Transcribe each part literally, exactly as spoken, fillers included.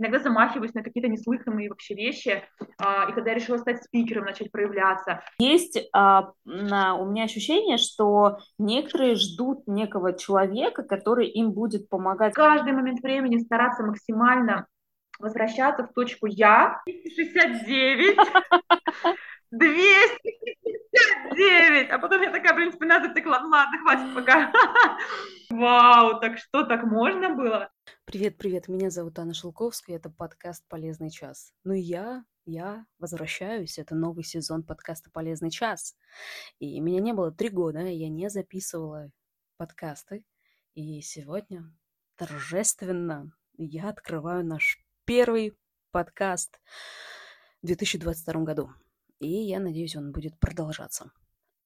иногда замахиваюсь на какие-то неслыханные вообще вещи, и когда я решила стать спикером, начать проявляться. Есть а, у меня ощущение, что некоторые ждут некого человека, который им будет помогать. В каждый момент времени стараться максимально возвращаться в точку «я». шестьдесят девять, двести шестьдесят девять, а потом я такая, в принципе, надо, так ладно, ладно, хватит пока. Вау, так что, так можно было? Привет-привет, меня зовут Анна Шелковская, это подкаст «Полезный час». Ну и я, я возвращаюсь, это новый сезон подкаста «Полезный час». И меня не было три года, я не записывала подкасты. И сегодня торжественно я открываю наш первый подкаст в две тысячи двадцать втором году. И я надеюсь, он будет продолжаться.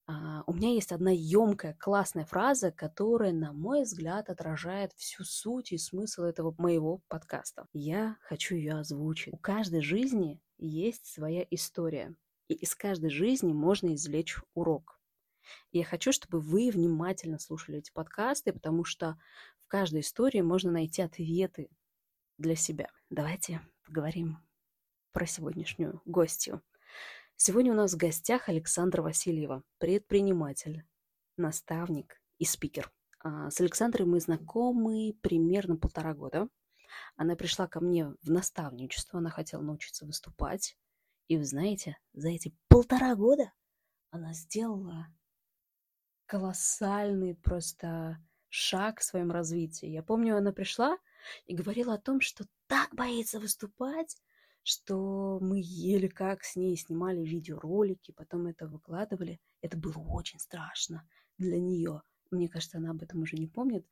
Uh, у меня есть одна ёмкая, классная фраза, которая, на мой взгляд, отражает всю суть и смысл этого моего подкаста. Я хочу ее озвучить. У каждой жизни есть своя история, и из каждой жизни можно извлечь урок. И я хочу, чтобы вы внимательно слушали эти подкасты, потому что в каждой истории можно найти ответы для себя. Давайте поговорим про сегодняшнюю гостью. Сегодня у нас в гостях Александра Васильева, предприниматель, наставник и спикер. С Александрой мы знакомы примерно полтора года. Она пришла ко мне в наставничество, она хотела научиться выступать. И вы знаете, за эти полтора года она сделала колоссальный просто шаг в своем развитии. Я помню, она пришла и говорила о том, что так боится выступать, что мы еле как с ней снимали видеоролики, потом это выкладывали. Это было очень страшно для нее. Мне кажется, она об этом уже не помнит.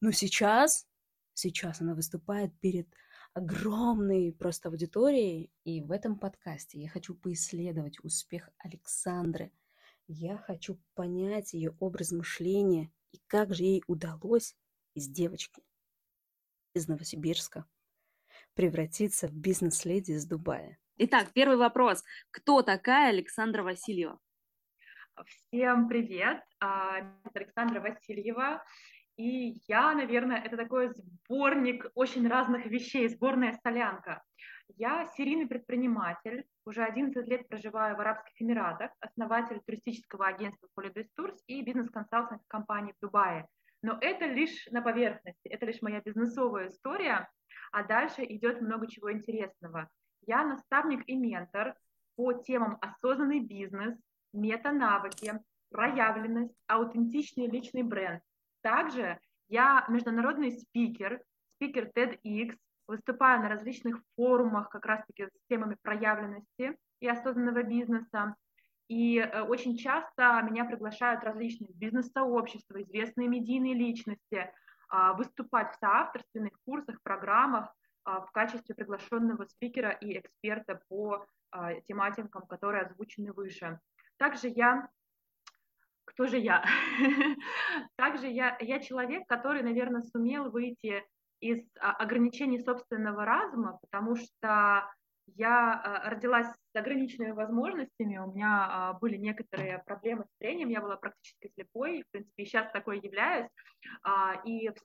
Но сейчас, сейчас она выступает перед огромной просто аудиторией. И в этом подкасте я хочу поисследовать успех Александры. Я хочу понять ее образ мышления и как же ей удалось из девочки из Новосибирска превратиться в бизнес-леди из Дубая. Итак, первый вопрос. Кто такая Александра Васильева? Всем привет. Александра Васильева. И я, наверное, это такой сборник очень разных вещей, сборная солянка. Я серийный предприниматель, уже одиннадцать лет проживаю в Арабских Эмиратах, основатель туристического агентства Holiday Tours и бизнес-консалтинг компании в Дубае. Но это лишь на поверхности, это лишь моя бизнесовая история, а дальше идет много чего интересного. Я наставник и ментор по темам осознанный бизнес, мета-навыки, проявленность, аутентичный личный бренд. Также я международный спикер, спикер TEDx, выступаю на различных форумах как раз-таки с темами проявленности и осознанного бизнеса. И очень часто меня приглашают различные бизнес-сообщества, известные медийные личности выступать в соавторственных курсах, программах в качестве приглашенного спикера и эксперта по тематикам, которые озвучены выше. Также я... Кто же я? Также я, я человек, который, наверное, сумел выйти из ограничений собственного разума, потому что я родилась с ограниченными возможностями, у меня были некоторые проблемы с зрением, я была практически слепой, в принципе, и сейчас такой являюсь. И с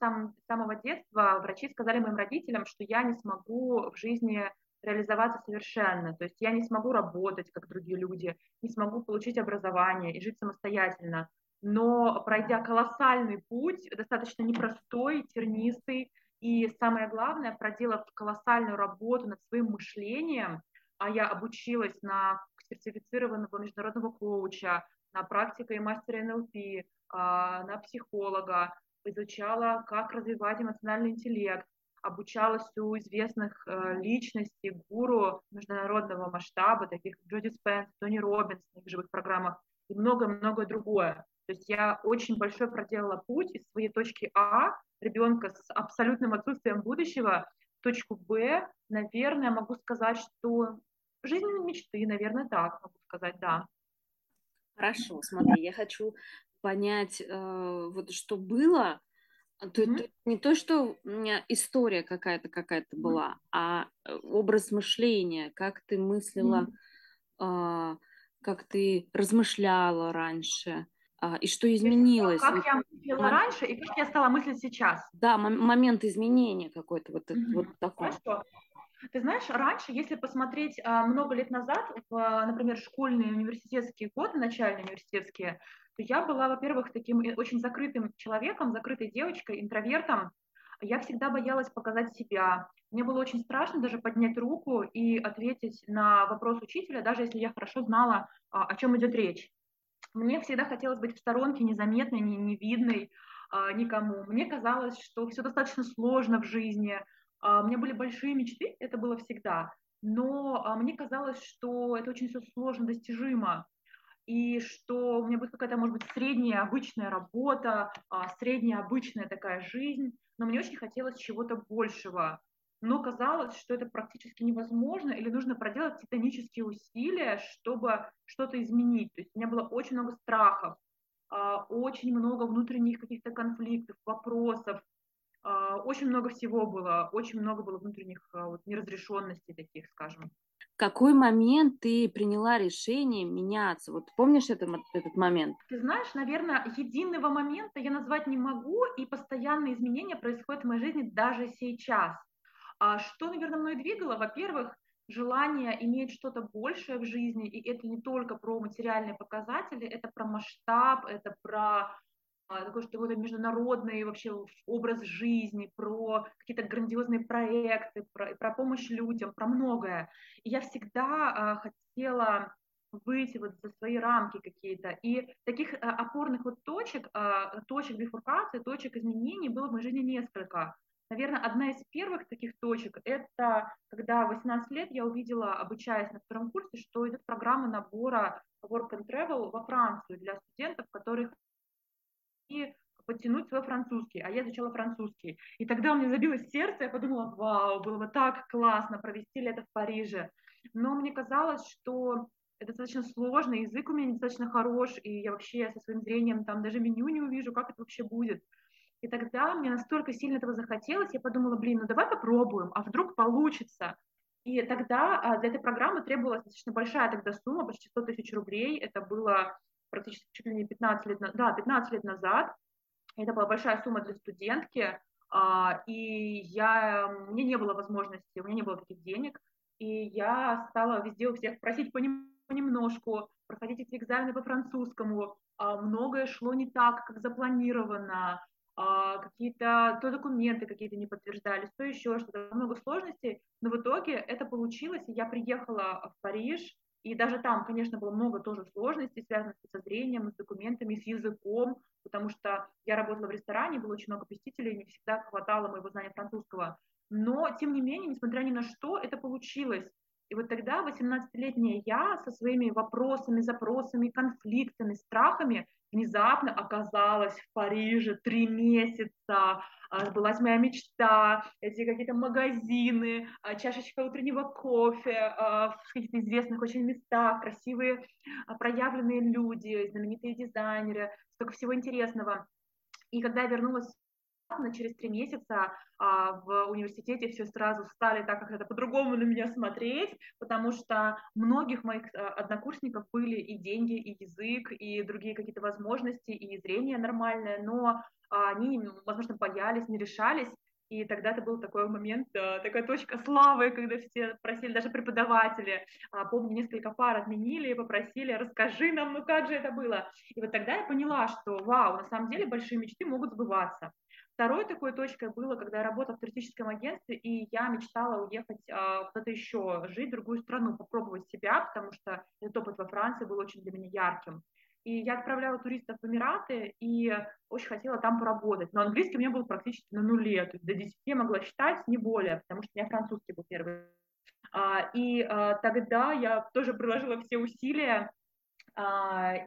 самого детства врачи сказали моим родителям, что я не смогу в жизни реализоваться совершенно, то есть я не смогу работать, как другие люди, не смогу получить образование и жить самостоятельно. Но пройдя колоссальный путь, достаточно непростой, тернистый, и самое главное, проделав колоссальную работу над своим мышлением, а я обучилась на сертифицированного международного коуча, на практика и мастера эн эл пи, на психолога, изучала, как развивать эмоциональный интеллект, обучалась у известных личностей, гуру международного масштаба, таких как Джо Диспенза, Тони Робинс в их живых программах и многое-многое другое. То есть я очень большой проделала путь из своей точки А, ребенка с абсолютным отсутствием будущего, в точку Б, наверное, могу сказать, что жизненные мечты, наверное, так могу сказать, да. Хорошо, смотри, я хочу понять, э, вот что было, то, mm-hmm. то, не то, что у меня история какая-то какая-то была, mm-hmm. а образ мышления, как ты мыслила, mm-hmm. э, как ты размышляла раньше. И что изменилось? Как я мыслила Мом... раньше и как я стала мыслить сейчас? Да, момент изменения какой-то вот, mm-hmm. вот такой. Хорошо. Ты знаешь, раньше, если посмотреть много лет назад, в, например, школьные университетские годы, начальные университетские, то я была, во-первых, таким очень закрытым человеком, закрытой девочкой, интровертом. Я всегда боялась показать себя. Мне было очень страшно даже поднять руку и ответить на вопрос учителя, даже если я хорошо знала, о чем идет речь. Мне всегда хотелось быть в сторонке, незаметной, невидной никому. Мне казалось, что все достаточно сложно в жизни. У меня были большие мечты, это было всегда, но мне казалось, что это очень все сложно достижимо, и что у меня будет какая-то, может быть, средняя обычная работа, средняя обычная такая жизнь, но мне очень хотелось чего-то большего. Но казалось, что это практически невозможно, или нужно проделать титанические усилия, чтобы что-то изменить. То есть у меня было очень много страхов, очень много внутренних каких-то конфликтов, вопросов, очень много всего было, очень много было внутренних вот, неразрешенностей таких, скажем. В какой момент ты приняла решение меняться? Вот помнишь этот, этот момент? Ты знаешь, наверное, единого момента я назвать не могу, и постоянные изменения происходят в моей жизни даже сейчас. Что, наверное, мной двигало? Во-первых, желание иметь что-то большее в жизни, и это не только про материальные показатели, это про масштаб, это про такой что-то международный вообще образ жизни, про какие-то грандиозные проекты, про, про помощь людям, про многое. И я всегда а, хотела выйти вот за свои рамки какие-то. И таких а, опорных вот точек, а, точек бифуркации, точек изменений было в моей жизни несколько. Наверное, одна из первых таких точек – это когда в восемнадцать лет я увидела, обучаясь на втором курсе, что идет программа набора Work and Travel во Францию для студентов, которых и подтянуть свой французский, а я изучала французский. И тогда у меня забилось сердце, я подумала, вау, было бы так классно провести лето в Париже. Но мне казалось, что это достаточно сложно, язык у меня недостаточно хорош, и я вообще со своим зрением там даже меню не увижу, как это вообще будет. И тогда мне настолько сильно этого захотелось, я подумала, блин, ну давай попробуем, а вдруг получится. И тогда для этой программы требовалась достаточно большая тогда сумма, почти сто тысяч рублей, это было практически чуть ли не пятнадцать лет, да, пятнадцать лет назад. Это была большая сумма для студентки, и я, мне не было возможности, у меня не было таких денег, и я стала везде у всех просить понемножку, проходить эти экзамены по-французскому, многое шло не так, как запланировано, какие-то то документы какие-то не подтверждались, то еще что-то, много сложностей, но в итоге это получилось, и я приехала в Париж. И даже там, конечно, было много тоже сложностей, связанных со зрением, с документами, с языком, потому что я работала в ресторане, было очень много посетителей, не всегда хватало моего знания французского. Но, тем не менее, несмотря ни на что, это получилось. И вот тогда восемнадцатилетняя я со своими вопросами, запросами, конфликтами, страхами внезапно оказалась в Париже три месяца. Сбылась моя мечта, эти какие-то магазины, чашечка утреннего кофе в каких-то известных очень местах, красивые проявленные люди, знаменитые дизайнеры, столько всего интересного. И когда я вернулась через три месяца в университете, все сразу стали так как-то по-другому на меня смотреть, потому что многих моих однокурсников были и деньги, и язык, и другие какие-то возможности, и зрение нормальное, но они, возможно, боялись, не решались, и тогда это был такой момент, такая точка славы, когда все просили, даже преподаватели, помню, несколько пар отменили, попросили, расскажи нам, ну как же это было, и вот тогда я поняла, что вау, на самом деле большие мечты могут сбываться. Второй такой точкой было, когда я работала в туристическом агентстве, и я мечтала уехать а, куда-то еще, жить в другую страну, попробовать себя, потому что этот опыт во Франции был очень для меня ярким. И я отправляла туристов в Эмираты и очень хотела там поработать. Но английский у меня был практически на нуле, то есть до десяти я могла считать, не более, потому что у меня французский был первый. А, и а, тогда я тоже приложила все усилия,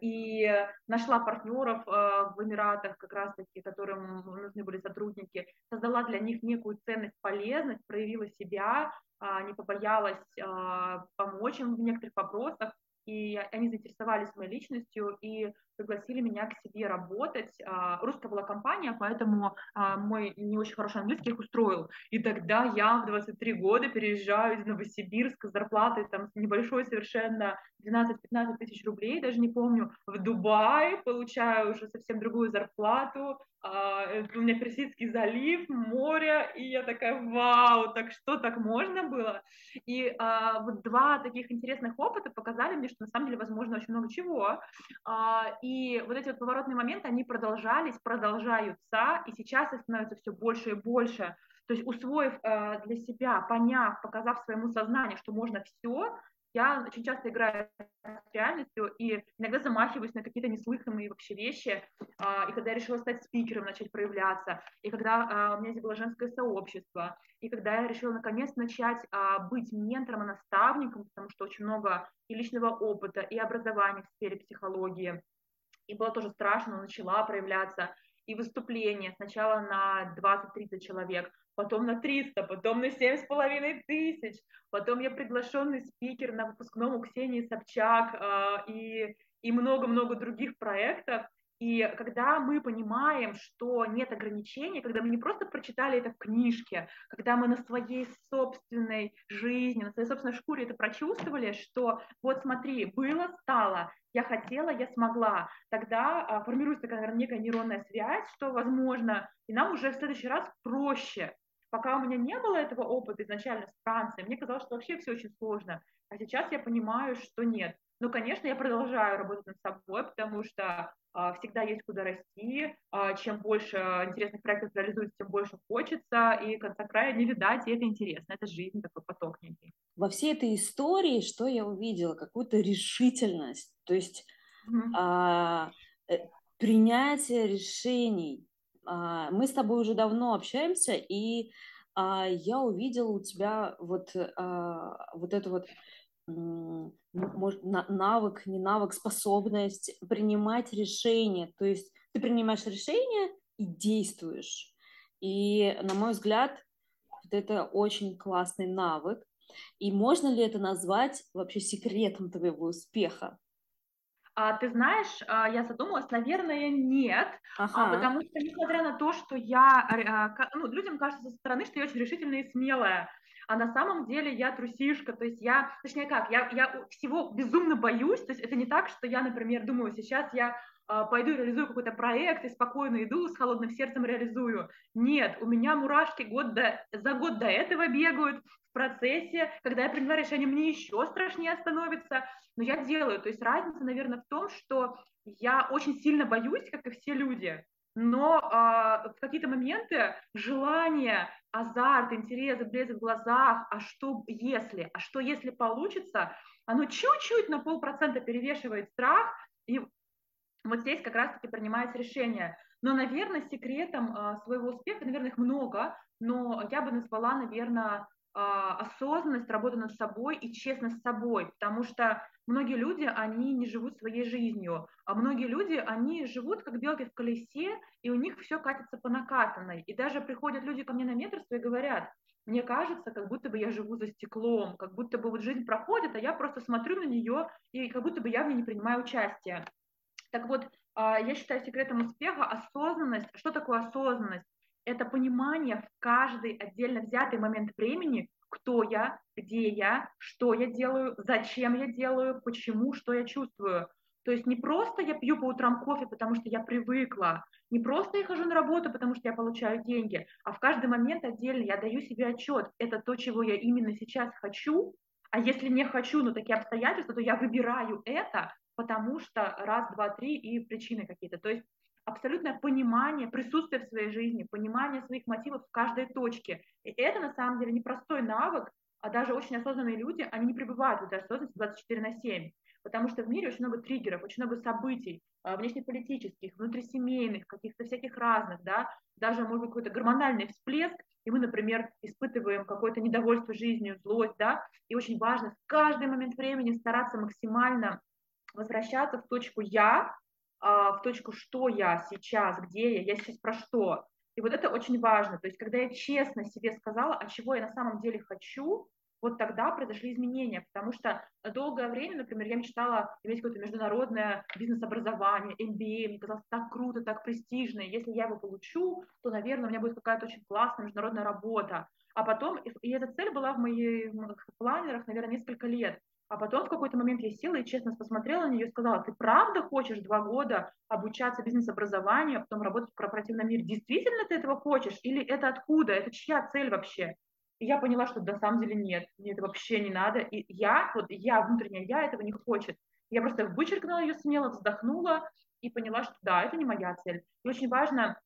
и нашла партнеров в Эмиратах, как раз-таки, которым нужны были сотрудники, создала для них некую ценность, полезность, проявила себя, не побоялась помочь им в некоторых вопросах, и они заинтересовались моей личностью и пригласили меня к себе работать. Русская была компания, поэтому мой не очень хороший английский их устроил. И тогда я в двадцать три года переезжаю из Новосибирска с зарплатой там небольшой совершенно двенадцать-пятнадцать тысяч рублей, даже не помню, в Дубай, получаю уже совсем другую зарплату, у меня Персидский залив, море, и я такая, вау, так что, так можно было? И вот два таких интересных опыта показали мне, что на самом деле возможно очень много чего. И вот эти вот поворотные моменты, они продолжались, продолжаются, и сейчас их становится все больше и больше. То есть усвоив э, для себя, поняв, показав своему сознанию, что можно все, я очень часто играю с реальностью и иногда замахиваюсь на какие-то неслыханные вообще вещи. И когда я решила стать спикером, начать проявляться, и когда у меня здесь было женское сообщество, и когда я решила наконец начать быть ментором и наставником, потому что очень много и личного опыта, и образования в сфере психологии, и было тоже страшно, но начала проявляться, и выступления сначала на двадцать-тридцать человек, потом на триста, потом на семь с половиной тысяч, потом я приглашенный спикер на выпускном у Ксении Собчак и, и много-много других проектов. И когда мы понимаем, что нет ограничений, когда мы не просто прочитали это в книжке, когда мы на своей собственной жизни, на своей собственной шкуре это прочувствовали, что вот смотри, было, стало, я хотела, я смогла, тогда а, формируется такая некая нейронная связь, что возможно, и нам уже в следующий раз проще. Пока у меня не было этого опыта изначально с Францией, мне казалось, что вообще все очень сложно, а сейчас я понимаю, что нет. Ну, конечно, я продолжаю работать над собой, потому что а, всегда есть куда расти, а, чем больше интересных проектов реализуется, тем больше хочется, и конца края не видать, и это интересно, это жизнь, такой поток некий. Во всей этой истории, что я увидела? Какую-то решительность, то есть mm-hmm. а, принятие решений. А, мы с тобой уже давно общаемся, и а, я увидела у тебя вот, а, вот это вот... может, навык, не навык, способность принимать решения. То есть ты принимаешь решения и действуешь. И, на мой взгляд, вот это очень классный навык. И можно ли это назвать вообще секретом твоего успеха? А, ты знаешь, я задумалась, наверное, нет, ага. Потому что, несмотря на то, что я... Ну, людям кажется со стороны, что я очень решительная и смелая. А на самом деле я трусишка, то есть я, точнее как, я, я всего безумно боюсь, то есть это не так, что я, например, думаю, сейчас я э, пойду реализую какой-то проект и спокойно иду, с холодным сердцем реализую. Нет, у меня мурашки год до, за год до этого бегают в процессе, когда я приняла решение, мне еще страшнее становится, но я делаю, то есть разница, наверное, в том, что я очень сильно боюсь, как и все люди, но э, в какие-то моменты желание, азарт, интерес, блеск в глазах, а что если, а что если получится, оно чуть-чуть на полпроцента перевешивает страх, и вот здесь как раз-таки принимается решение. Но, наверное, секретом э, своего успеха, наверное, их много, но я бы назвала, наверное, э, осознанность, работу над собой и честность с собой, потому что многие люди, они не живут своей жизнью, а многие люди, они живут как белки в колесе, и у них все катится по накатанной. И даже приходят люди ко мне на менторство и говорят, мне кажется, как будто бы я живу за стеклом, как будто бы вот жизнь проходит, а я просто смотрю на нее, и как будто бы я в ней не принимаю участия. Так вот, я считаю секретом успеха осознанность. Что такое осознанность? Это понимание в каждый отдельно взятый момент времени, кто я, где я, что я делаю, зачем я делаю, почему, что я чувствую. То есть не просто я пью по утрам кофе, потому что я привыкла, не просто я хожу на работу, потому что я получаю деньги, а в каждый момент отдельно я даю себе отчет. Это то, чего я именно сейчас хочу, а если не хочу, но такие обстоятельства, то я выбираю это, потому что раз, два, три и причины какие-то. То есть абсолютное понимание, присутствие в своей жизни, понимание своих мотивов в каждой точке. И это, на самом деле, непростой навык, а даже очень осознанные люди, они не пребывают в этой осознанности двадцать четыре на семь, потому что в мире очень много триггеров, очень много событий, внешнеполитических, внутрисемейных, каких-то всяких разных, да, даже, может быть, какой-то гормональный всплеск, и мы, например, испытываем какое-то недовольство жизнью, злость, да, и очень важно в каждый момент времени стараться максимально возвращаться в точку «я», в точку, что я сейчас, где я, я сейчас про что. И вот это очень важно. То есть, когда я честно себе сказала, а чего я на самом деле хочу, вот тогда произошли изменения, потому что долгое время, например, я мечтала иметь какое-то международное бизнес-образование, эм би эй, мне казалось так круто, так престижно, и если я его получу, то, наверное, у меня будет какая-то очень классная международная работа, а потом, и эта цель была в моих планерах, наверное, несколько лет, а потом в какой-то момент я села и честно посмотрела на нее и сказала: ты правда хочешь два года обучаться бизнес-образованию, а потом работать в корпоративном мире? Действительно ты этого хочешь? Или это откуда? Это чья цель вообще? И я поняла, что на самом деле нет, мне это вообще не надо. И я, вот я, внутренняя я, этого не хочет. Я просто вычеркнула ее смело, вздохнула и поняла, что да, это не моя цель. И очень важно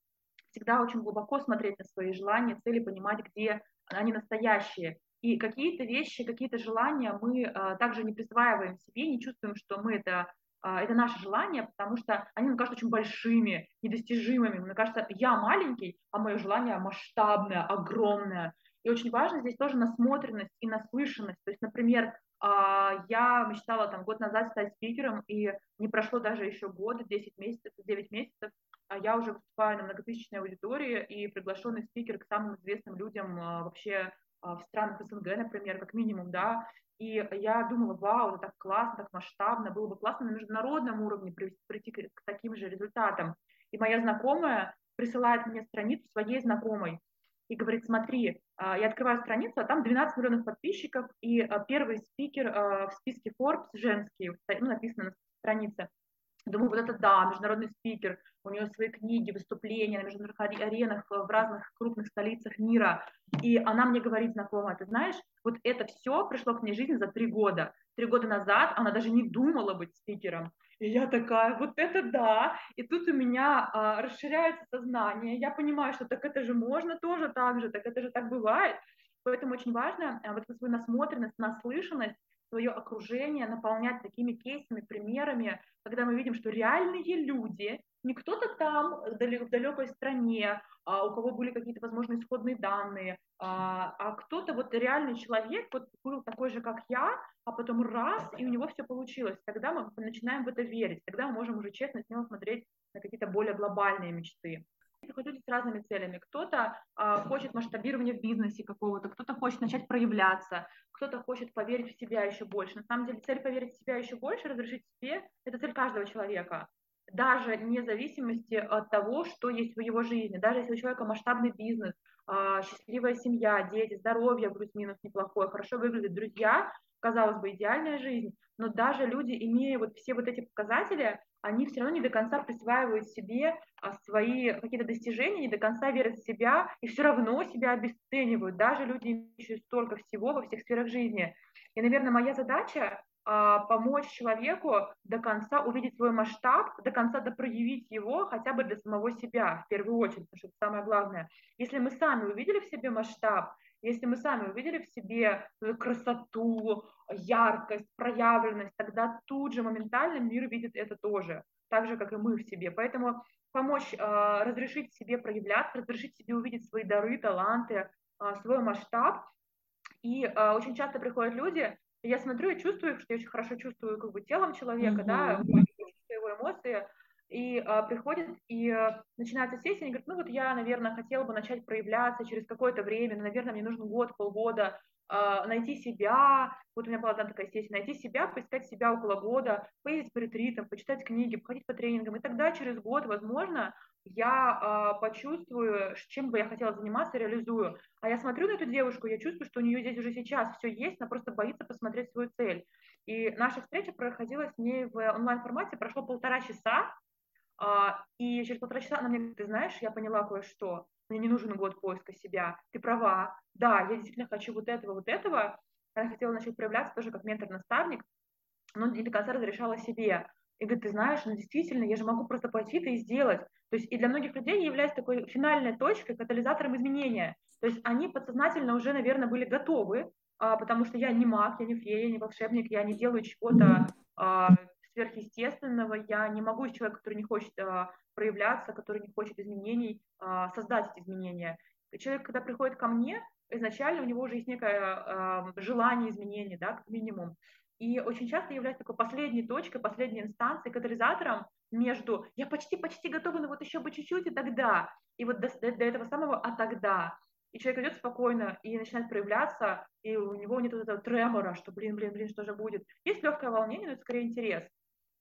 всегда очень глубоко смотреть на свои желания, цели, понимать, где они настоящие. И какие-то вещи, какие-то желания мы а, также не присваиваем себе, не чувствуем, что мы это, а, это наши желания, потому что они нам кажутся очень большими, недостижимыми. Мне кажется, я маленький, а мое желание масштабное, огромное. И очень важно здесь тоже насмотренность и наслышанность. То есть, например, а, я мечтала там, год назад стать спикером, и не прошло даже еще года, десять месяцев, девять месяцев, а я уже выступаю на многотысячной аудитории и приглашенный спикер к самым известным людям а, вообще в странах эс эн гэ, например, как минимум, да, и я думала, вау, это так классно, так масштабно, было бы классно на международном уровне прийти к таким же результатам. И моя знакомая присылает мне страницу своей знакомой и говорит: смотри, я открываю страницу, а там двенадцать миллионов подписчиков, и первый спикер в списке Forbes женский, ну, написано на странице. Думаю, вот это да, международный спикер, у него свои книги, выступления на международных аренах в разных крупных столицах мира. И она мне говорит, знакомая: ты знаешь, вот это все пришло к мне в жизнь за три года. Три года назад она даже не думала быть спикером. И я такая: вот это да! И тут у меня а, расширяется сознание, я понимаю, что так это же можно тоже так же, так это же так бывает. Поэтому очень важно а, вот свою насмотренность, наслышанность, свое окружение наполнять такими кейсами, примерами, когда мы видим, что реальные люди, не кто-то там в далекой стране, у кого были какие-то, возможно, исходные данные, а кто-то вот реальный человек, вот был такой же, как я, а потом раз, и у него все получилось. Тогда мы начинаем в это верить, тогда мы можем уже честно с него смотреть на какие-то более глобальные мечты. Люди с разными целями. Кто-то а, хочет масштабирования в бизнесе какого-то, кто-то хочет начать проявляться, кто-то хочет поверить в себя еще больше. На самом деле цель поверить в себя еще больше, разрешить себе – это цель каждого человека. Даже вне зависимости от того, что есть в его жизни. Даже если у человека масштабный бизнес, а, счастливая семья, дети, здоровье плюс-минус неплохое, хорошо выглядят друзья, казалось бы, идеальная жизнь. Но даже люди, имея вот все вот эти показатели, они все равно не до конца присваивают себе свои какие-то достижения, не до конца верят в себя и все равно себя обесценивают, даже люди, еще столько всего во всех сферах жизни. И, наверное, моя задача а, помочь человеку до конца увидеть свой масштаб, до конца допроявить его хотя бы для самого себя в первую очередь, потому что это самое главное. Если мы сами увидели в себе масштаб, если мы сами увидели в себе красоту, яркость, проявленность, тогда тут же моментально мир видит это тоже, так же, как и мы в себе. Поэтому помочь, э, разрешить себе проявляться, разрешить себе увидеть свои дары, таланты, э, свой масштаб. И э, очень часто приходят люди, я смотрю и чувствую, что я очень хорошо чувствую как бы телом человека, mm-hmm. да, его эмоции, и э, приходят, и э, начинается сессия, они говорят: ну вот я, наверное, хотела бы начать проявляться через какое-то время, но, наверное, мне нужен год, полгода, э, найти себя, вот у меня была там такая сессия, найти себя, поискать себя около года, поездить по ретритам, почитать книги, походить по тренингам, и тогда через год, возможно, я э, почувствую, чем бы я хотела заниматься, реализую. А я смотрю на эту девушку, я чувствую, что у нее здесь уже сейчас все есть, она просто боится посмотреть свою цель. И наша встреча проходила с ней в онлайн-формате, прошло полтора часа, Uh, и через полтора часа она мне говорит: ты знаешь, я поняла кое-что, мне не нужен год поиска себя, ты права, да, я действительно хочу вот этого, вот этого. Она хотела начать проявляться тоже как ментор-наставник, но не до конца разрешала себе. И говорит: ты знаешь, ну действительно, я же могу просто пойти-то и сделать. То есть и для многих людей я являюсь такой финальной точкой, катализатором изменения. То есть они подсознательно уже, наверное, были готовы, uh, потому что я не маг, я не фея, я не волшебник, я не делаю чего-то... Uh, сверхъестественного, я не могу из человека, который не хочет а, проявляться, который не хочет изменений, а, создать эти изменения. Человек, когда приходит ко мне, изначально у него уже есть некое а, желание изменений, да, как минимум. И очень часто является такой последней точкой, последней инстанцией, катализатором между «я почти-почти готова, но вот еще бы чуть-чуть и тогда», и вот до, до этого самого «а тогда». и человек идет спокойно и начинает проявляться, и у него нет вот этого тремора, что блин, блин, блин, что же будет. Есть легкое волнение, но это скорее интерес.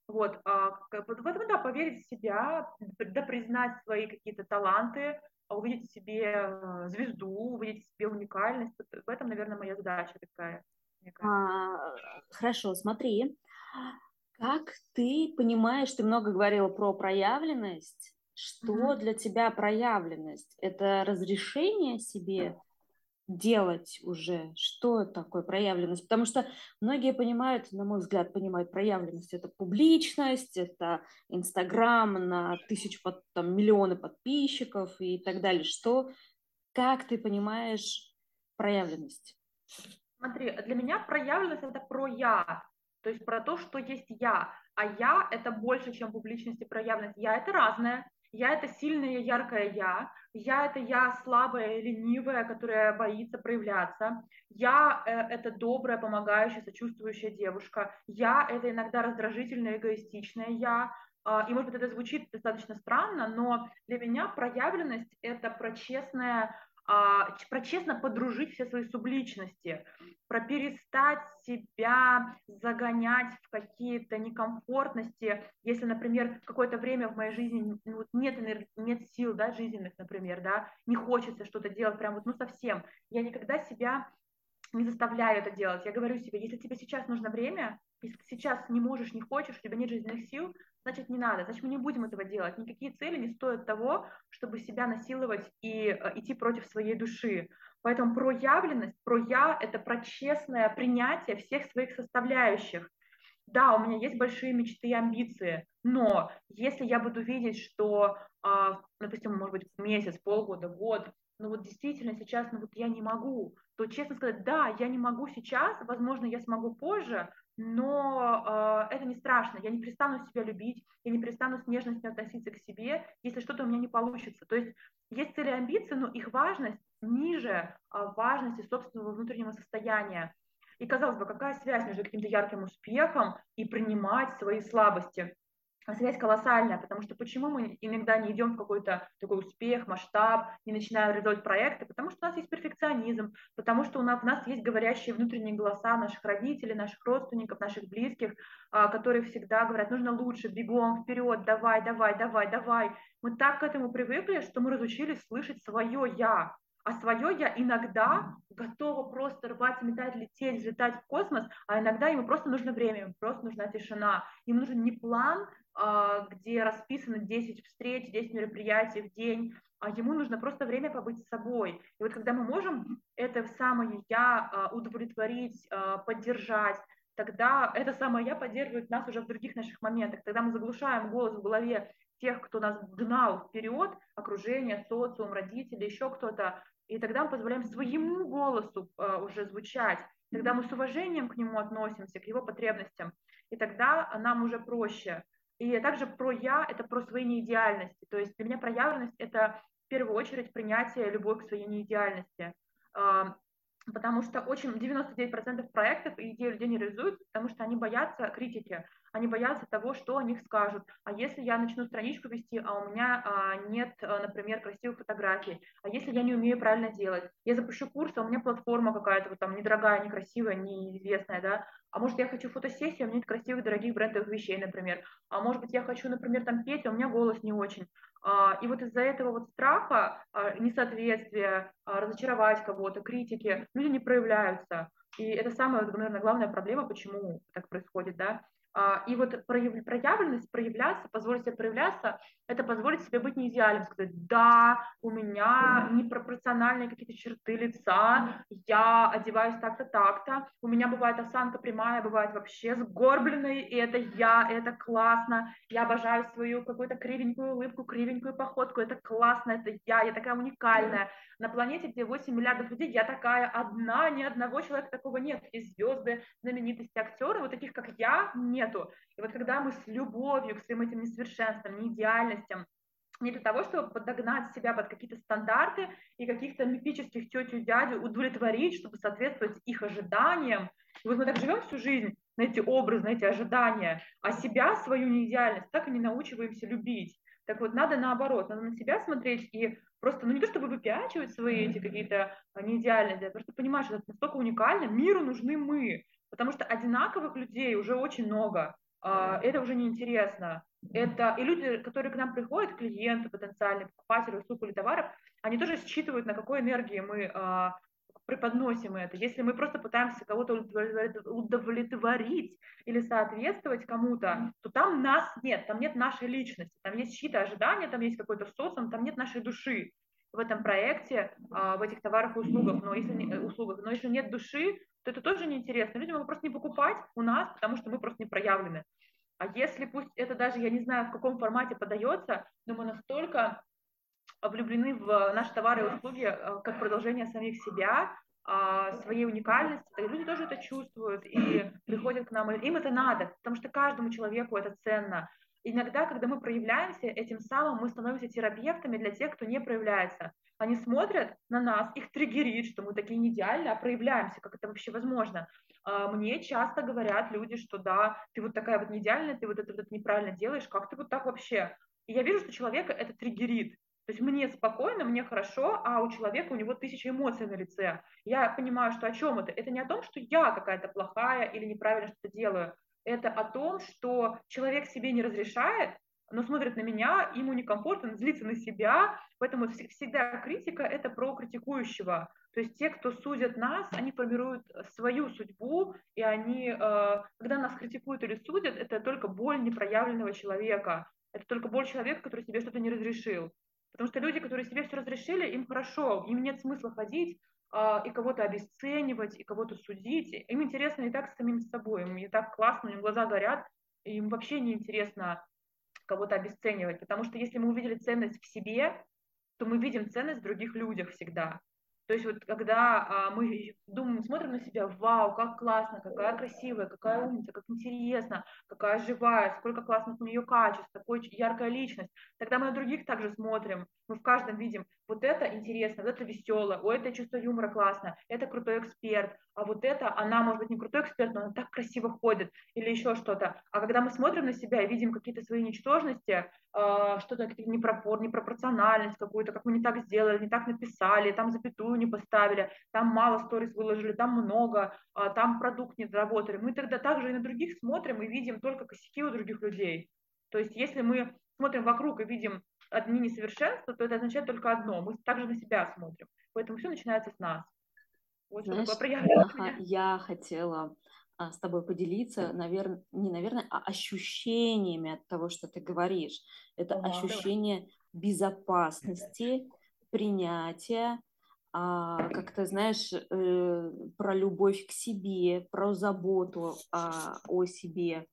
Вот, а, в этом, да, поверить в себя, да, признать свои какие-то таланты, увидеть в себе звезду, увидеть в себе уникальность. В этом, наверное, моя задача такая. А, хорошо, смотри, как ты понимаешь, ты много говорила про проявленность, что mm-hmm. для тебя проявленность? Это разрешение себе делать уже, что такое проявленность, потому что многие понимают, на мой взгляд, понимают проявленность, это публичность, это Инстаграм на тысячу, там, миллионы подписчиков и так далее, что, как ты понимаешь проявленность? Смотри, для меня проявленность это про я, то есть про то, что есть я, а я это больше, чем публичность и проявленность, я это разное. Я – это сильное, яркое я. Я – это я слабая, ленивая, которая боится проявляться. Я э, – это добрая, помогающая, сочувствующая девушка. Я – это иногда раздражительное, эгоистичное я. Э, и, может быть, это звучит достаточно странно, но для меня проявленность – это про честное, э, про честно подружить все свои субличности, про перестать себя загонять в какие-то некомфортности, если, например, какое-то время в моей жизни ну, нет, энерг... нет сил, да, жизненных, например, да, не хочется что-то делать, прям вот, ну, совсем, я никогда себя не заставляю это делать, я говорю себе, если тебе сейчас нужно время, если ты сейчас не можешь, не хочешь, у тебя нет жизненных сил, значит, не надо, значит, мы не будем этого делать, никакие цели не стоят того, чтобы себя насиловать и э, идти против своей души. Поэтому проявленность, про я – это про честное принятие всех своих составляющих. Да, у меня есть большие мечты и амбиции, но если я буду видеть, что, допустим, может быть, месяц, полгода, год, ну вот действительно сейчас ну вот я не могу, то честно сказать, да, я не могу сейчас, возможно, я смогу позже, но э, это не страшно, я не перестану себя любить, я не перестану с нежностью относиться к себе, если что-то у меня не получится. То есть есть цели и амбиции, но их важность ниже э, важности собственного внутреннего состояния. И, казалось бы, какая связь между каким-то ярким успехом и принимать свои слабости? Связь колоссальная, потому что почему мы иногда не идем в какой-то такой успех, масштаб, не начинаем реализовать проекты? Потому что у нас есть перфекционизм, потому что у нас, у нас есть говорящие внутренние голоса наших родителей, наших родственников, наших близких, которые всегда говорят, нужно лучше, бегом, вперед, давай, давай, давай, давай. Мы так к этому привыкли, что мы разучились слышать свое «я». А свое я иногда готова просто рвать, метать, лететь, взлетать в космос, а иногда ему просто нужно время, ему просто нужна тишина. Ему нужен не план, где расписано десять встреч, десять мероприятий в день, а ему нужно просто время побыть с собой. И вот когда мы можем это самое «я» удовлетворить, поддержать, тогда это самое «я» поддерживает нас уже в других наших моментах. Тогда мы заглушаем голос в голове тех, кто нас гнал вперед, окружение, социум, родители, еще кто-то, и тогда мы позволяем своему голосу э, уже звучать, тогда мы с уважением к нему относимся, к его потребностям, и тогда нам уже проще. И также про «я» — это про свои неидеальности, то есть для меня проявленность — это в первую очередь принятие любовь к своей неидеальности, э, потому что очень девяносто девять процентов проектов и идеи людей не реализуются, потому что они боятся критики, они боятся того, что о них скажут. А если я начну страничку вести, а у меня а, нет, а, например, красивых фотографий, а если я не умею правильно делать, я запущу курс, а у меня платформа какая-то вот там недорогая, некрасивая, неизвестная, да, а может, я хочу фотосессию, а у меня нет красивых, дорогих брендовых вещей, например, а может быть, я хочу, например, там петь, а у меня голос не очень. И вот из-за этого вот страха, несоответствия, разочаровать кого-то, критики, люди не проявляются. И это самая, наверное, главная проблема, почему так происходит, да. И вот проявленность, проявляться, позволить себе проявляться, это позволить себе быть неидеальным, сказать, да, у меня непропорциональные какие-то черты лица, я одеваюсь так-то, так-то, у меня бывает осанка прямая, бывает вообще сгорбленная, и это я, это классно, я обожаю свою какую-то кривенькую улыбку, кривенькую походку, это классно, это я, я такая уникальная, на планете, где восемь миллиардов людей, я такая одна, ни одного человека такого нет, и звезды, знаменитости, актеры, вот таких, как я, нет. Нету. И вот когда мы с любовью к своим этим несовершенствам, неидеальностям, не для того, чтобы подогнать себя под какие-то стандарты и каких-то мифических тетю и дядю удовлетворить, чтобы соответствовать их ожиданиям. И вот мы так живем всю жизнь на эти образы, на эти ожидания, а себя, свою неидеальность, так и не научиваемся любить. Так вот, надо наоборот, надо на себя смотреть и просто, ну не то чтобы выпячивать свои эти какие-то неидеальные, а просто понимать, что это настолько уникально, миру нужны мы, потому что одинаковых людей уже очень много, это уже неинтересно. Это и люди, которые к нам приходят, клиенты, потенциальные покупатели услуг или товаров, они тоже считывают, на какой энергии мы преподносим это. Если мы просто пытаемся кого-то удовлетворить или соответствовать кому-то, то там нас нет, там нет нашей личности, там есть чьи-то ожидания, там есть какой-то социум, там нет нашей души в этом проекте, в этих товарах и услугах. Но если, не, услугах, но если нет души, то это тоже неинтересно. Люди могут просто не покупать у нас, потому что мы просто не проявлены. А если пусть это даже, я не знаю, в каком формате подается, но мы настолько влюблены в наши товары и услуги как продолжение самих себя, своей уникальности, и люди тоже это чувствуют и приходят к нам, им это надо, потому что каждому человеку это ценно. Иногда, когда мы проявляемся, этим самым мы становимся терапевтами для тех, кто не проявляется. Они смотрят на нас, их триггерит, что мы такие не идеальны, а проявляемся, как это вообще возможно. Мне часто говорят люди, что да, ты вот такая вот не идеальная, ты вот это, вот это неправильно делаешь, как ты вот так вообще? И я вижу, что человека это триггерит. То есть мне спокойно, мне хорошо, а у человека, у него тысяча эмоций на лице. Я понимаю, что о чем это? Это не о том, что я какая-то плохая или неправильно что-то делаю. Это о том, что человек себе не разрешает, но смотрит на меня, ему некомфортно, он злится на себя, поэтому всегда критика – это про критикующего. То есть те, кто судят нас, они формируют свою судьбу, и они, когда нас критикуют или судят, это только боль непроявленного человека, это только боль человека, который себе что-то не разрешил. Потому что люди, которые себе все разрешили, им хорошо, им нет смысла ходить и кого-то обесценивать, и кого-то судить. Им интересно и так с самим собой, им и так классно, у них глаза горят, и им вообще не интересно кого-то обесценивать, потому что если мы увидели ценность в себе, то мы видим ценность в других людях всегда. То есть вот когда а, мы думаем, смотрим на себя, вау, как классно, какая красивая, какая умница, как интересно, какая живая, сколько классных у нее качеств, такая яркая личность, тогда мы на других также смотрим, мы в каждом видим, вот это интересно, вот это весело, у этой чувство юмора классно, это крутой эксперт, а вот это, она может быть не крутой эксперт, но она так красиво ходит или еще что-то. А когда мы смотрим на себя и видим какие-то свои ничтожности, э, что-то, непропор, непропорциональность какую-то, как мы не так сделали, не так написали, там запятую не поставили, там мало сторис выложили, там много, там продукт не доработали. Мы тогда также и на других смотрим и видим только косяки у других людей. То есть если мы смотрим вокруг и видим одни несовершенства, то это означает только одно. Мы также на себя смотрим. Поэтому все начинается с нас. Вот. Знаешь, я, я хотела с тобой поделиться, наверное, не наверное, а ощущениями от того, что ты говоришь. Это ага, ощущение да. безопасности, принятия, А, как ты знаешь, э, про любовь к себе, про заботу а, о себе.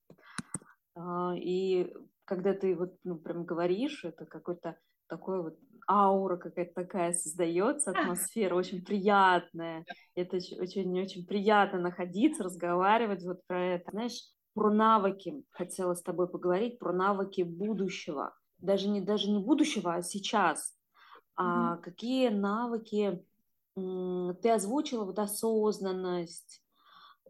А, и когда ты вот, ну, прям говоришь, это какой-то такой вот аура какая-то такая создается, атмосфера очень приятная. Это очень-очень приятно находиться, разговаривать вот про это. Знаешь, про навыки хотела с тобой поговорить, про навыки будущего. Даже не, даже не будущего, а сейчас. А какие навыки ты озвучила, вот осознанность,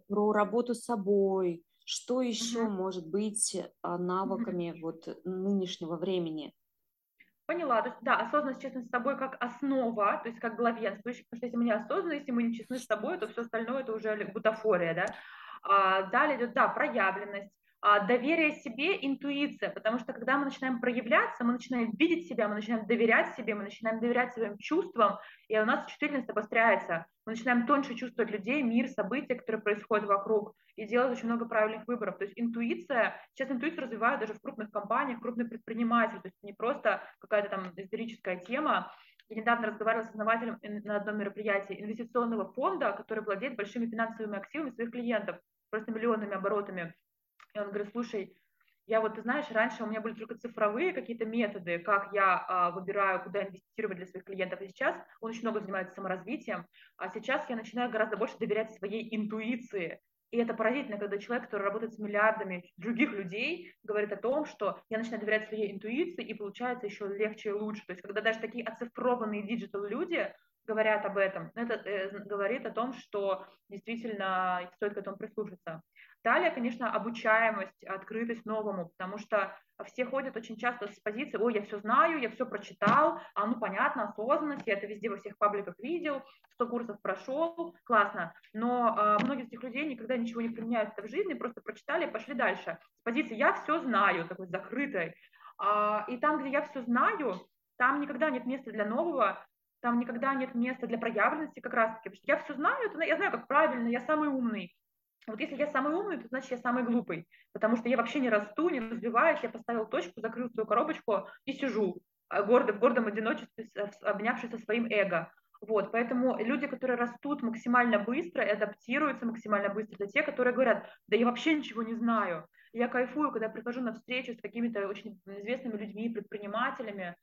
про работу с собой, что еще угу. может быть навыками угу. вот нынешнего времени? Поняла, то есть, да, осознанность, честность с собой как основа, то есть как главенствующая, потому что если мы не осознаны, если мы не честны с собой, то все остальное это уже бутафория, да. А далее идет, да, проявленность. Доверие себе, интуиция, потому что когда мы начинаем проявляться, мы начинаем видеть себя, мы начинаем доверять себе, мы начинаем доверять своим чувствам, и у нас чувствительность обостряется, мы начинаем тоньше чувствовать людей, мир, события, которые происходят вокруг, и делать очень много правильных выборов. То есть интуиция, сейчас интуицию развивают даже в крупных компаниях, крупные предприниматели, то есть не просто какая-то там эзотерическая тема. Я недавно разговаривала с основателем на одном мероприятии инвестиционного фонда, который владеет большими финансовыми активами своих клиентов, просто миллионными оборотами. И он говорит, слушай, я вот, ты знаешь, раньше у меня были только цифровые какие-то методы, как я а, выбираю, куда инвестировать для своих клиентов, и сейчас он очень много занимается саморазвитием, а сейчас я начинаю гораздо больше доверять своей интуиции. И это поразительно, когда человек, который работает с миллиардами других людей, говорит о том, что я начинаю доверять своей интуиции, и получается еще легче и лучше. То есть когда даже такие оцифрованные диджитал люди говорят об этом. Это э, говорит о том, что действительно стоит к этому прислушаться. Далее, конечно, обучаемость, открытость новому, потому что все ходят очень часто с позиции: ой, я все знаю, я все прочитал, а ну понятно, осознанность, я это везде во всех пабликах видел, сто курсов прошел, классно. Но э, многие из этих людей никогда ничего не применяют в жизни, просто прочитали и пошли дальше. С позиции «я все знаю», такой закрытой. Э, и там, где я все знаю, там никогда нет места для нового, там никогда нет места для проявленности как раз-таки. Потому что я все знаю, это, я знаю, как правильно, я самый умный. Вот если я самый умный, то значит я самый глупый, потому что я вообще не расту, не развиваюсь, я поставил точку, закрыл свою коробочку и сижу гордо, в гордом одиночестве, обнявшись со своим эго. Вот, поэтому люди, которые растут максимально быстро и адаптируются максимально быстро, это те, которые говорят: да я вообще ничего не знаю, я кайфую, когда прихожу на встречу с какими-то очень известными людьми, предпринимателями,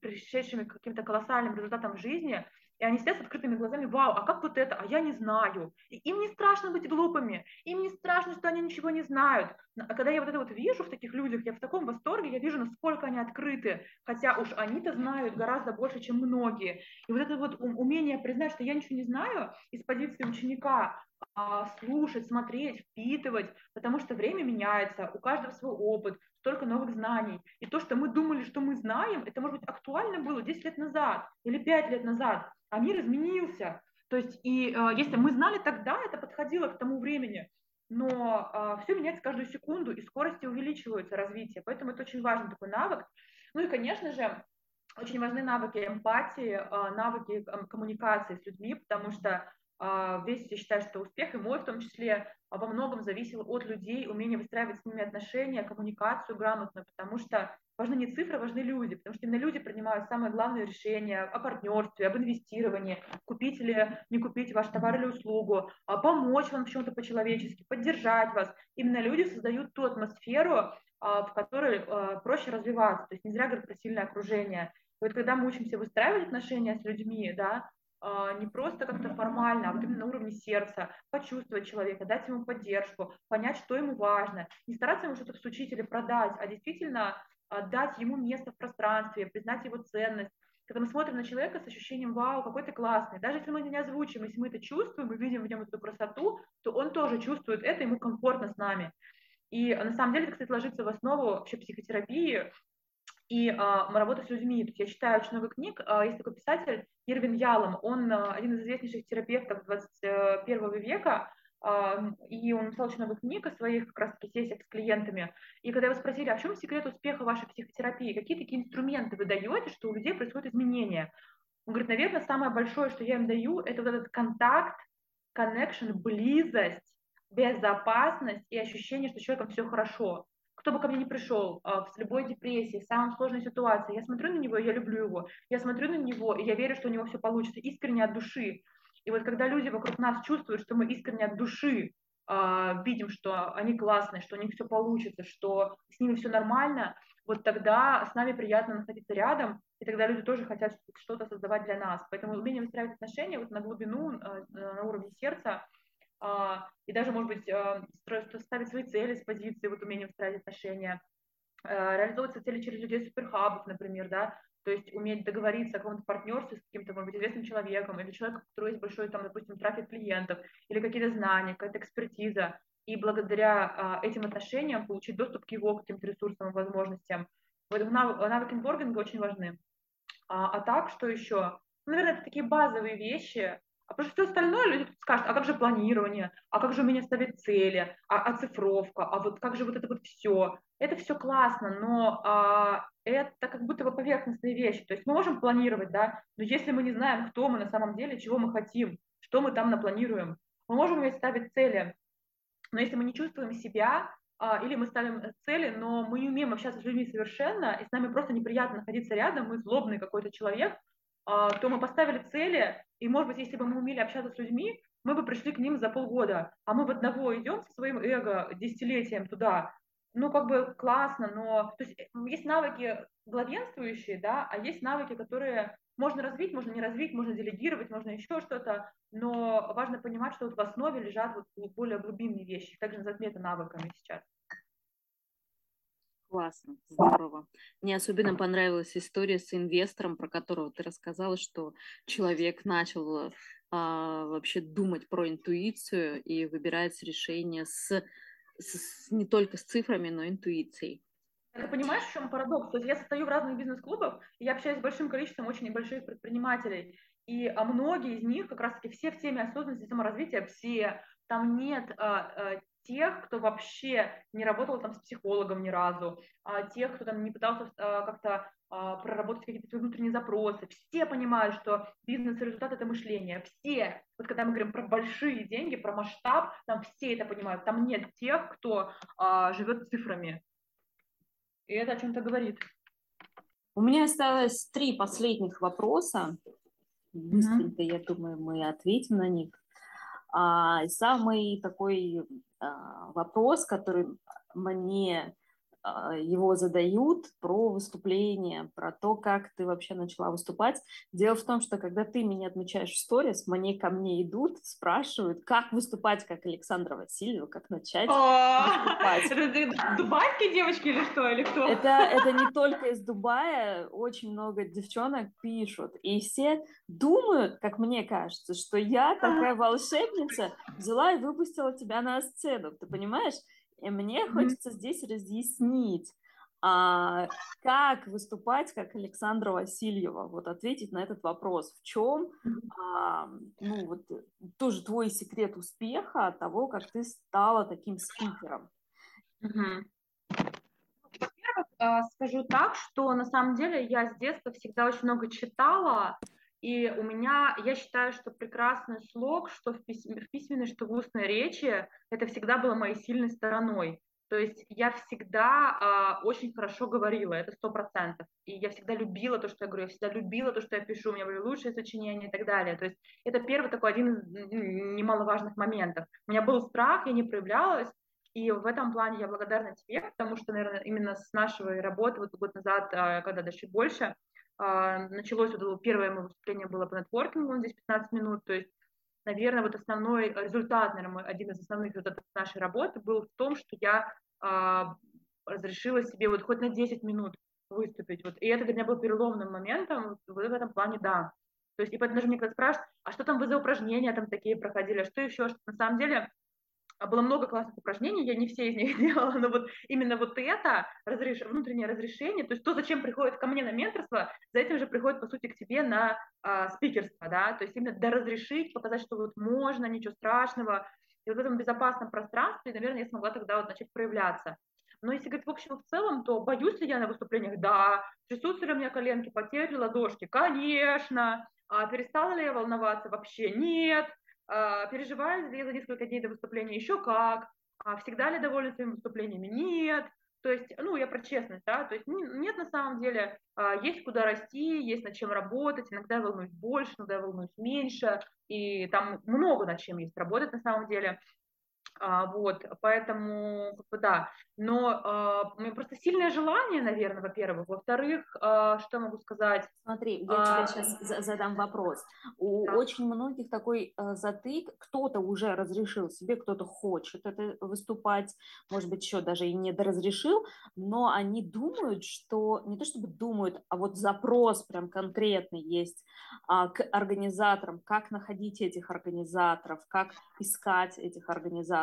пришедшими к каким-то колоссальным результатам в жизни, и они сидят с открытыми глазами: вау, а как вот это, а я не знаю. И им не страшно быть глупыми, им не страшно, что они ничего не знают. А когда я вот это вот вижу в таких людях, я в таком восторге, я вижу, насколько они открыты, хотя уж они-то знают гораздо больше, чем многие. И вот это вот умение признать, что я ничего не знаю, из позиции ученика, слушать, смотреть, впитывать, потому что время меняется, у каждого свой опыт, столько новых знаний. И то, что мы думали, что мы знаем, это, может быть, актуально было десять лет назад или пять лет назад, а мир изменился. То есть, и э, если мы знали тогда, это подходило к тому времени, но э, все меняется каждую секунду, и скорости увеличиваются развитие, поэтому это очень важный такой навык. Ну и, конечно же, очень важны навыки эмпатии, э, навыки э, коммуникации с людьми, потому что весь, я считаю, что успех, и мой в том числе, во многом зависел от людей, умение выстраивать с ними отношения, коммуникацию грамотную, потому что важны не цифры, важны люди, потому что именно люди принимают самые главные решения о партнерстве, об инвестировании, купить или не купить ваш товар или услугу, помочь вам в чем-то по-человечески, поддержать вас. Именно люди создают ту атмосферу, в которой проще развиваться, то есть не зря говорят про сильное окружение. И вот когда мы учимся выстраивать отношения с людьми, да, не просто как-то формально, а вот именно на уровне сердца, почувствовать человека, дать ему поддержку, понять, что ему важно, не стараться ему что-то всучить или продать, а действительно дать ему место в пространстве, признать его ценность. Когда мы смотрим на человека с ощущением: вау, какой ты классный, даже если мы не озвучим, если мы это чувствуем, мы видим в нем эту красоту, то он тоже чувствует это, ему комфортно с нами. И на самом деле это, кстати, ложится в основу вообще психотерапии и а, работы с людьми. Я читаю очень много книг, а, есть такой писатель Ирвин Ялом, он а, один из известнейших терапевтов двадцать первого века, а, и он написал очень много книг о своих как раз-таки сессиях с клиентами. И когда его спросили: а в чем секрет успеха вашей психотерапии, какие такие инструменты вы даете, что у людей происходят изменения? Он говорит: наверное, самое большое, что я им даю, это вот этот контакт, connection, близость, безопасность и ощущение, что с человеком все хорошо. Кто бы ко мне ни пришел, с любой депрессией, в самой сложной ситуации, я смотрю на него, и я люблю его, я смотрю на него, и я верю, что у него все получится, искренне от души. И вот когда люди вокруг нас чувствуют, что мы искренне от души э, видим, что они классные, что у них все получится, что с ними все нормально, вот тогда с нами приятно находиться рядом, и тогда люди тоже хотят что-то создавать для нас. Поэтому умение выстраивать отношения вот на глубину, э, на уровне сердца, и даже, может быть, ставить свои цели с позиции вот умения выстраивать отношения, реализовывать свои цели через людей суперхабов, например, да, то есть уметь договориться о каком-то партнерстве с каким-то, может быть, известным человеком, или человеком, у которого есть большой, там, допустим, трафик клиентов, или какие-то знания, какая-то экспертиза, и благодаря этим отношениям получить доступ к его каким-то ресурсам и возможностям. Поэтому навыки нетворкинга очень важны. А, а так, что еще? Ну, наверное, это такие базовые вещи. Потому что все остальное люди скажут: а как же планирование, а как же у меня ставить цели, а оцифровка, а вот как же вот это вот все. Это все классно, но а, это как будто бы поверхностные вещи. То есть мы можем планировать, да, но если мы не знаем, кто мы на самом деле, чего мы хотим, что мы там напланируем, мы можем ведь ставить цели, но если мы не чувствуем себя, а, или мы ставим цели, но мы не умеем общаться с людьми совершенно, и с нами просто неприятно находиться рядом, мы злобный какой-то человек, то мы поставили цели, и, может быть, если бы мы умели общаться с людьми, мы бы пришли к ним за полгода, а мы в одного идем со своим эго десятилетием туда. Ну, как бы классно, но... То есть есть навыки главенствующие, да, а есть навыки, которые можно развить, можно не развить, можно делегировать, можно еще что-то, но важно понимать, что вот в основе лежат вот более глубинные вещи, также называют мета-навыками сейчас. Классно, здорово. Мне особенно понравилась история с инвестором, про которого ты рассказала, что человек начал а, вообще думать про интуицию и выбирать решения с, с, не только с цифрами, но и интуицией. Ты понимаешь, в чем парадокс? То есть я состою в разных бизнес-клубах, и я общаюсь с большим количеством очень небольших предпринимателей, и а многие из них как раз-таки все в теме осознанности и саморазвития, все, там нет а, а, тех, кто вообще не работал там с психологом ни разу, а, тех, кто там не пытался а, как-то а, проработать какие-то свои внутренние запросы. Все понимают, что бизнес и результат – это мышление. Все, вот когда мы говорим про большие деньги, про масштаб, там все это понимают. Там нет тех, кто а, живет цифрами. И это о чем-то говорит. У меня осталось три последних вопроса. Быстренько, я думаю, мы ответим на них. А, самый такой а, вопрос, который мне а, его задают, про выступление, про то, как ты вообще начала выступать. Дело в том, что когда ты меня отмечаешь в сторис, мне ко мне идут, спрашивают, как выступать, как Александра Васильева, как начать выступать. Это дубайские девочки или что? Или кто? Это, это не только из Дубая, очень много девчонок пишут, и все... думают, как мне кажется, что я такая волшебница взяла и выпустила тебя на сцену, ты понимаешь? И мне хочется здесь разъяснить, а, как выступать, как Александра Васильева, вот ответить на этот вопрос, в чем, а, ну вот тоже твой секрет успеха от того, как ты стала таким спикером. Во-первых, скажу так, что на самом деле я с детства всегда очень много читала. И у меня, я считаю, что прекрасный слог, что в письменной, что в устной речи, это всегда было моей сильной стороной. То есть я всегда э, очень хорошо говорила, это сто процентов. И я всегда любила то, что я говорю, я всегда любила то, что я пишу, у меня были лучшие сочинения и так далее. То есть это первый такой один из немаловажных моментов. У меня был страх, я не проявлялась. И в этом плане я благодарна тебе, потому что, наверное, именно с нашей работы, вот год назад, когда даже больше, началось, вот первое мое выступление было по нетворкингу, здесь пятнадцать минут, то есть, наверное, вот основной результат, наверное, один из основных результатов нашей работы был в том, что я а, разрешила себе вот хоть на десять минут выступить, вот, и это для меня был переломным моментом, вот, в этом плане, да, то есть, и поэтому даже мне кто-то спрашивает, а что там вы за упражнения там такие проходили, а что еще, что на самом деле... Было много классных упражнений, я не все из них делала, но вот именно вот это разреш... внутреннее разрешение, то есть то, зачем приходит ко мне на менторство, за этим же приходит, по сути, к тебе на а, спикерство, да, то есть именно доразрешить, показать, что вот можно, ничего страшного, и вот в этом безопасном пространстве, наверное, я смогла тогда вот начать проявляться. Но если говорить в общем в целом, то боюсь ли я на выступлениях? Да. Трясутся ли у меня коленки, потеют ли ладошки? Конечно. А перестала ли я волноваться? Вообще нет. Переживаю ли я за несколько дней до выступления? Еще как. Всегда ли довольны своими выступлениями? Нет. То есть, ну, я про честность, да, то есть нет, на самом деле, есть куда расти, есть над чем работать, иногда я волнуюсь больше, иногда я волнуюсь меньше, и там много над чем есть работать, на самом деле, вот, поэтому, да, но у меня просто сильное желание, наверное, во-первых, во-вторых, что могу сказать? Смотри, я а... тебе сейчас задам вопрос, у да. очень многих такой затык, кто-то уже разрешил себе, кто-то хочет это выступать, может быть, еще даже и не доразрешил, но они думают, что, не то чтобы думают, а вот запрос прям конкретный есть к организаторам, как находить этих организаторов, как искать этих организаторов.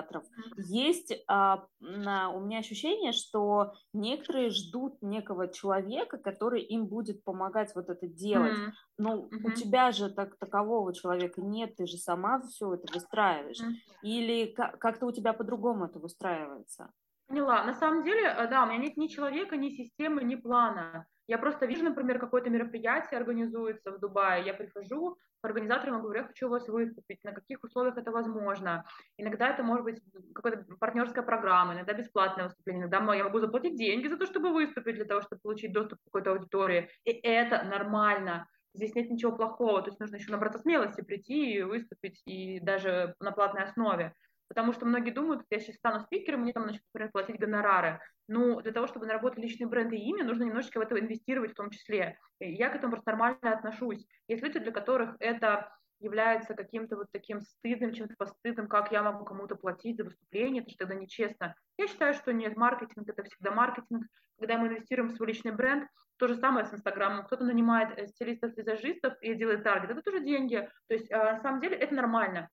Есть а, на, у меня ощущение, что некоторые ждут некого человека, который им будет помогать вот это делать. Mm-hmm. Но mm-hmm. у тебя же так, такового человека нет, ты же сама все это выстраиваешь. Mm-hmm. Или как- как-то у тебя по-другому это выстраивается? Поняла. На самом деле, да, у меня нет ни человека, ни системы, ни плана. Я просто вижу, например, какое-то мероприятие организуется в Дубае, я прихожу к организаторам и говорю, я хочу у вас выступить, на каких условиях это возможно. Иногда это может быть какая-то партнерская программа, иногда бесплатное выступление, иногда я могу заплатить деньги за то, чтобы выступить, для того, чтобы получить доступ к какой-то аудитории. И это нормально, здесь нет ничего плохого, то есть нужно еще набраться смелости прийти и выступить, и даже на платной основе. Потому что многие думают, я сейчас стану спикером, мне там начнут, например, платить гонорары. Ну, для того, чтобы наработать личный бренд и имя, нужно немножечко в это инвестировать в том числе. Я к этому просто нормально отношусь. Есть люди, для которых это является каким-то вот таким стыдным, чем-то постыдным, как я могу кому-то платить за выступление, это же тогда нечестно. Я считаю, что нет, маркетинг – это всегда маркетинг. Когда мы инвестируем в свой личный бренд, то же самое с Инстаграмом. Кто-то нанимает стилистов-визажистов и делает таргет. Это тоже деньги. То есть, на самом деле, это нормально.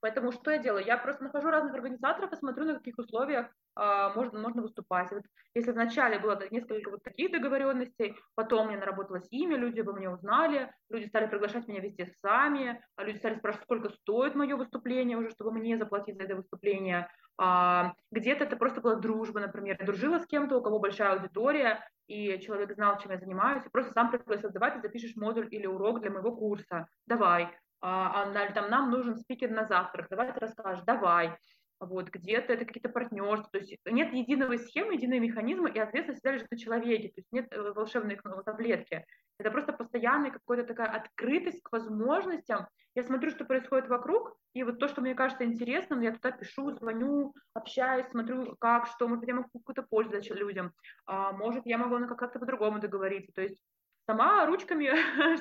Поэтому что я делаю? Я просто нахожу разных организаторов и смотрю, на каких условиях а, можно, можно выступать. Вот если вначале было несколько вот таких договоренностей, потом мне наработалось имя, люди обо мне узнали, люди стали приглашать меня везде сами, люди стали спрашивать, сколько стоит мое выступление уже, чтобы мне заплатить за это выступление. А, где-то это просто была дружба, например. Я дружила с кем-то, у кого большая аудитория, и человек знал, чем я занимаюсь, и просто сам пригласил: давай ты запишешь модуль или урок для моего курса, давай. А, там, нам нужен спикер на завтрак, давай ты расскажешь, давай, вот, где-то это какие-то партнерства, то есть нет единой схемы, единого механизма, и ответственность всегда лежит на человеке, то есть нет волшебной таблетки, это просто постоянная какая-то такая открытость к возможностям, я смотрю, что происходит вокруг, и вот то, что мне кажется интересным, я туда пишу, звоню, общаюсь, смотрю, как, что, может быть, я могу какую-то пользу дать людям, а, может, я могу как-то по-другому договориться, то есть сама ручками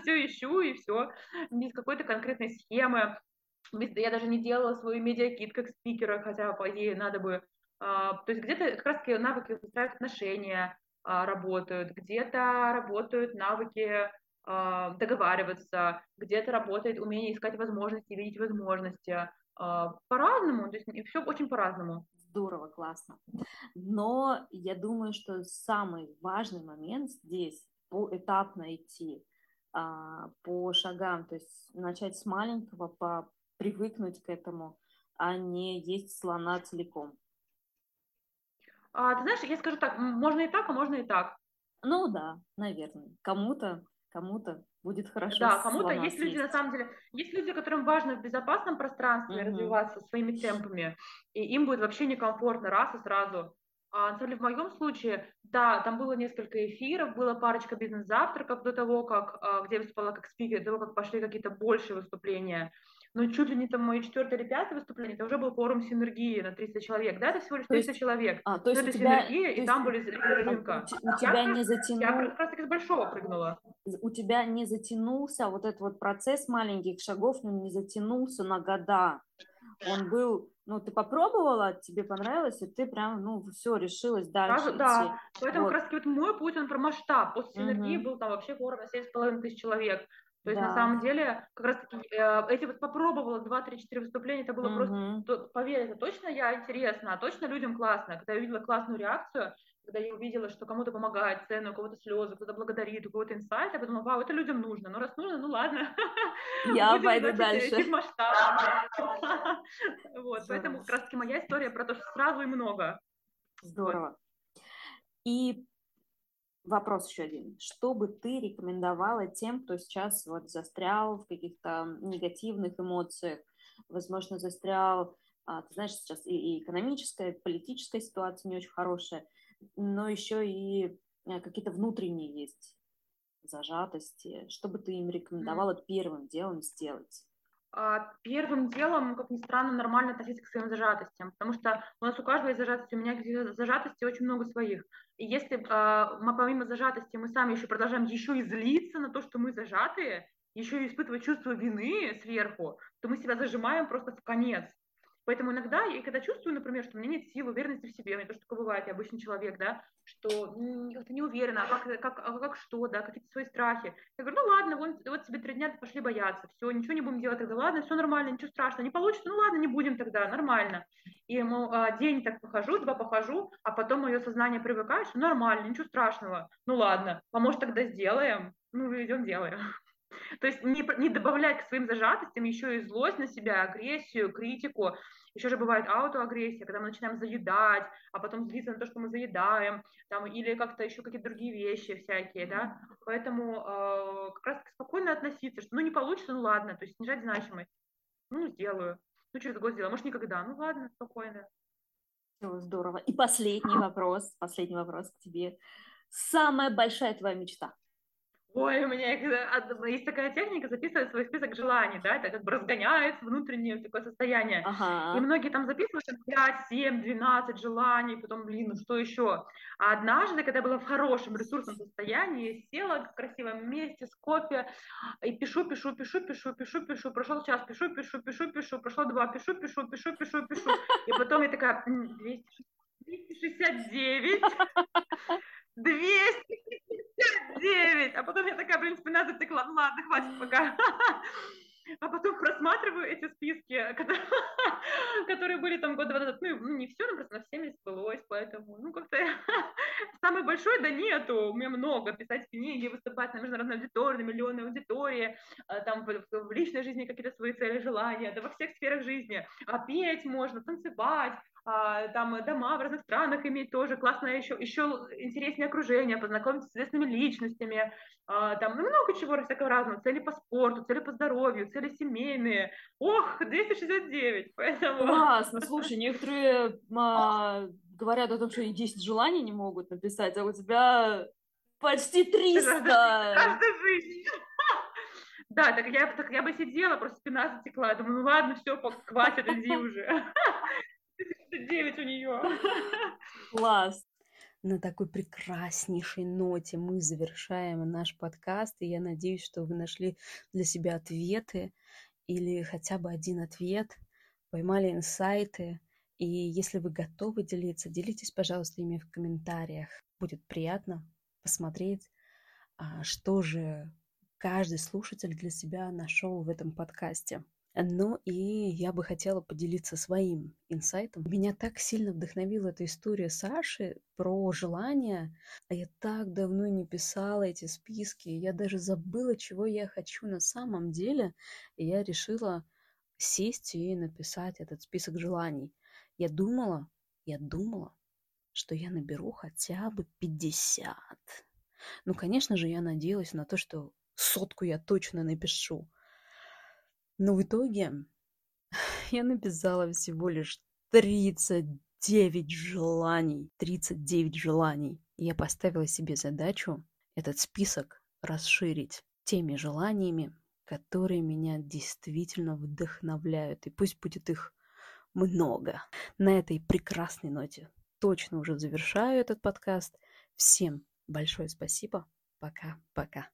все ищу, и все, без какой-то конкретной схемы. Я даже не делала свой медиакит как спикера, хотя, по идее, надо бы... То есть где-то как раз-таки навыки выстраивать отношения работают, где-то работают навыки договариваться, где-то работает умение искать возможности, видеть возможности. По-разному, то есть и все очень по-разному. Здорово, классно. Но я думаю, что самый важный момент здесь — поэтапно идти а, по шагам, то есть начать с маленького, по, привыкнуть к этому, а не есть слона целиком. А, ты знаешь, я скажу так, можно и так, а можно и так. Ну да, наверное, кому-то, кому-то будет хорошо. Да, кому-то есть съесть. Люди, на самом деле, есть люди, которым важно в безопасном пространстве mm-hmm. развиваться своими темпами, и им будет вообще некомфортно раз и сразу. А, на самом деле, в моем случае, да, там было несколько эфиров, была парочка бизнес-завтраков до того, как, а, где я выступала как спикер, до того, как пошли какие-то большие выступления, но чуть ли не там мои четвертое или пятое выступление, это уже был форум синергии на триста человек, да, это всего лишь триста человек, а, то есть это тебя, синергия, то и там были рынка. У, у я, тебя как, не затяну... я как раз таки с большого прыгнула. У тебя не затянулся вот этот вот процесс маленьких шагов, но не затянулся на года, он был... Ну, ты попробовала, тебе понравилось, и ты прям, ну, все, решилась дальше сразу идти. Да, поэтому вот. Как раз-таки вот мой путь, он про масштаб. После угу. синергии был там вообще форум на семь с половиной тысяч человек. То есть, да. на самом деле, как раз-таки, э, эти вот попробовала два, три, четыре выступления, это было угу. просто, то, поверь, это точно я интересна, а точно людям классно. Когда я увидела классную реакцию, когда я увидела, что кому-то помогает цену, у кого-то слезы, кто-то благодарит, у кого-то инсайт, я подумала: вау, это людям нужно. Ну, раз нужно, ну ладно. Я пойду дальше. Вот, поэтому как раз-таки моя история про то, что сразу и много. Здорово. И вопрос еще один. Что бы ты рекомендовала тем, кто сейчас вот застрял в каких-то негативных эмоциях, возможно, застрял, ты знаешь, сейчас и экономическая, и политическая ситуация не очень хорошая, но еще и какие-то внутренние есть зажатости. Что бы ты им рекомендовала первым делом сделать? Первым делом, как ни странно, нормально относиться к своим зажатостям, потому что у нас у каждого есть зажатости, у меня зажатости очень много своих. И если мы помимо зажатости мы сами еще продолжаем еще и злиться на то, что мы зажатые, еще и испытывать чувство вины сверху, то мы себя зажимаем просто в конец. Поэтому иногда, я когда чувствую, например, что у меня нет сил, уверенности в себе, у меня тоже такое бывает, я обычный человек, да, что как-то не уверена, а как, как, а как что, да, какие-то свои страхи. Я говорю: ну ладно, вон, вот тебе три дня, пошли бояться, все, ничего не будем делать тогда, ладно, все нормально, ничего страшного, не получится, ну ладно, не будем тогда, нормально. И ну, день так похожу, два похожу, а потом мое сознание привыкает, что нормально, ничего страшного, ну ладно, а может тогда сделаем, ну идем делаем. То есть не, не добавлять к своим зажатостям еще и злость на себя, агрессию, критику. Еще же бывает аутоагрессия, когда мы начинаем заедать, а потом злиться на то, что мы заедаем, там, или как-то еще какие-то другие вещи всякие, да. Поэтому э, как раз спокойно относиться, что ну не получится, ну ладно, то есть снижать значимость. Ну сделаю, ну через год сделаю, может никогда, ну ладно, спокойно. Все, здорово. И последний вопрос, последний вопрос к тебе. Самая большая твоя мечта? Ой, у меня есть такая техника, записывать свой список желаний, да, это как бы разгоняется внутреннее такое состояние. Ага. И многие там записывают пять, семь, двенадцать желаний, потом, блин, ну что еще? А однажды, когда я была в хорошем ресурсном состоянии, села в красивом месте с кофе и пишу, пишу, пишу, пишу, пишу, пишу, прошел час, пишу, пишу, пишу, пишу, прошло два, пишу, пишу, пишу, пишу, пишу. И потом я такая, двести шестьдесят девять... двести пятьдесят девять, а потом я такая, блин, спина затекла, ладно, хватит пока. А потом просматриваю эти списки, которые были там год-два назад, ну не все, но просто на всеми сбылось, поэтому, ну как-то самый большой, да нету, у меня много, писать книги, выступать на международной аудитории, на миллионной аудитории, там в личной жизни какие-то свои цели, желания, да во всех сферах жизни, а петь можно, танцевать, там дома в разных странах иметь тоже, классное еще, еще интереснее окружение, познакомиться с известными личностями, там много чего всякого разного, цели по спорту, цели по здоровью, цели семейные, ох, двести шестьдесят девять, поэтому... Классно, слушай, некоторые а, говорят о том, что они десять желаний не могут написать, а у тебя почти триста! Каждая жизнь! Да, так я, так я бы сидела, просто спина затекла, я думаю, ну ладно, все, хватит, иди уже. девять у нее. Класс. На такой прекраснейшей ноте мы завершаем наш подкаст, и я надеюсь, что вы нашли для себя ответы или хотя бы один ответ, поймали инсайты, и если вы готовы делиться, делитесь, пожалуйста, ими в комментариях. Будет приятно посмотреть, что же каждый слушатель для себя нашел в этом подкасте. Ну и я бы хотела поделиться своим инсайтом. Меня так сильно вдохновила эта история Саши про желания. А я так давно не писала эти списки. Я даже забыла, чего я хочу на самом деле. И я решила сесть и написать этот список желаний. Я думала, я думала, что я наберу хотя бы пятьдесят. Ну, конечно же, я надеялась на то, что сотку я точно напишу. Но в итоге я написала всего лишь тридцать девять желаний. тридцать девять желаний. И я поставила себе задачу этот список расширить теми желаниями, которые меня действительно вдохновляют. И пусть будет их много. На этой прекрасной ноте точно уже завершаю этот подкаст. Всем большое спасибо. Пока-пока.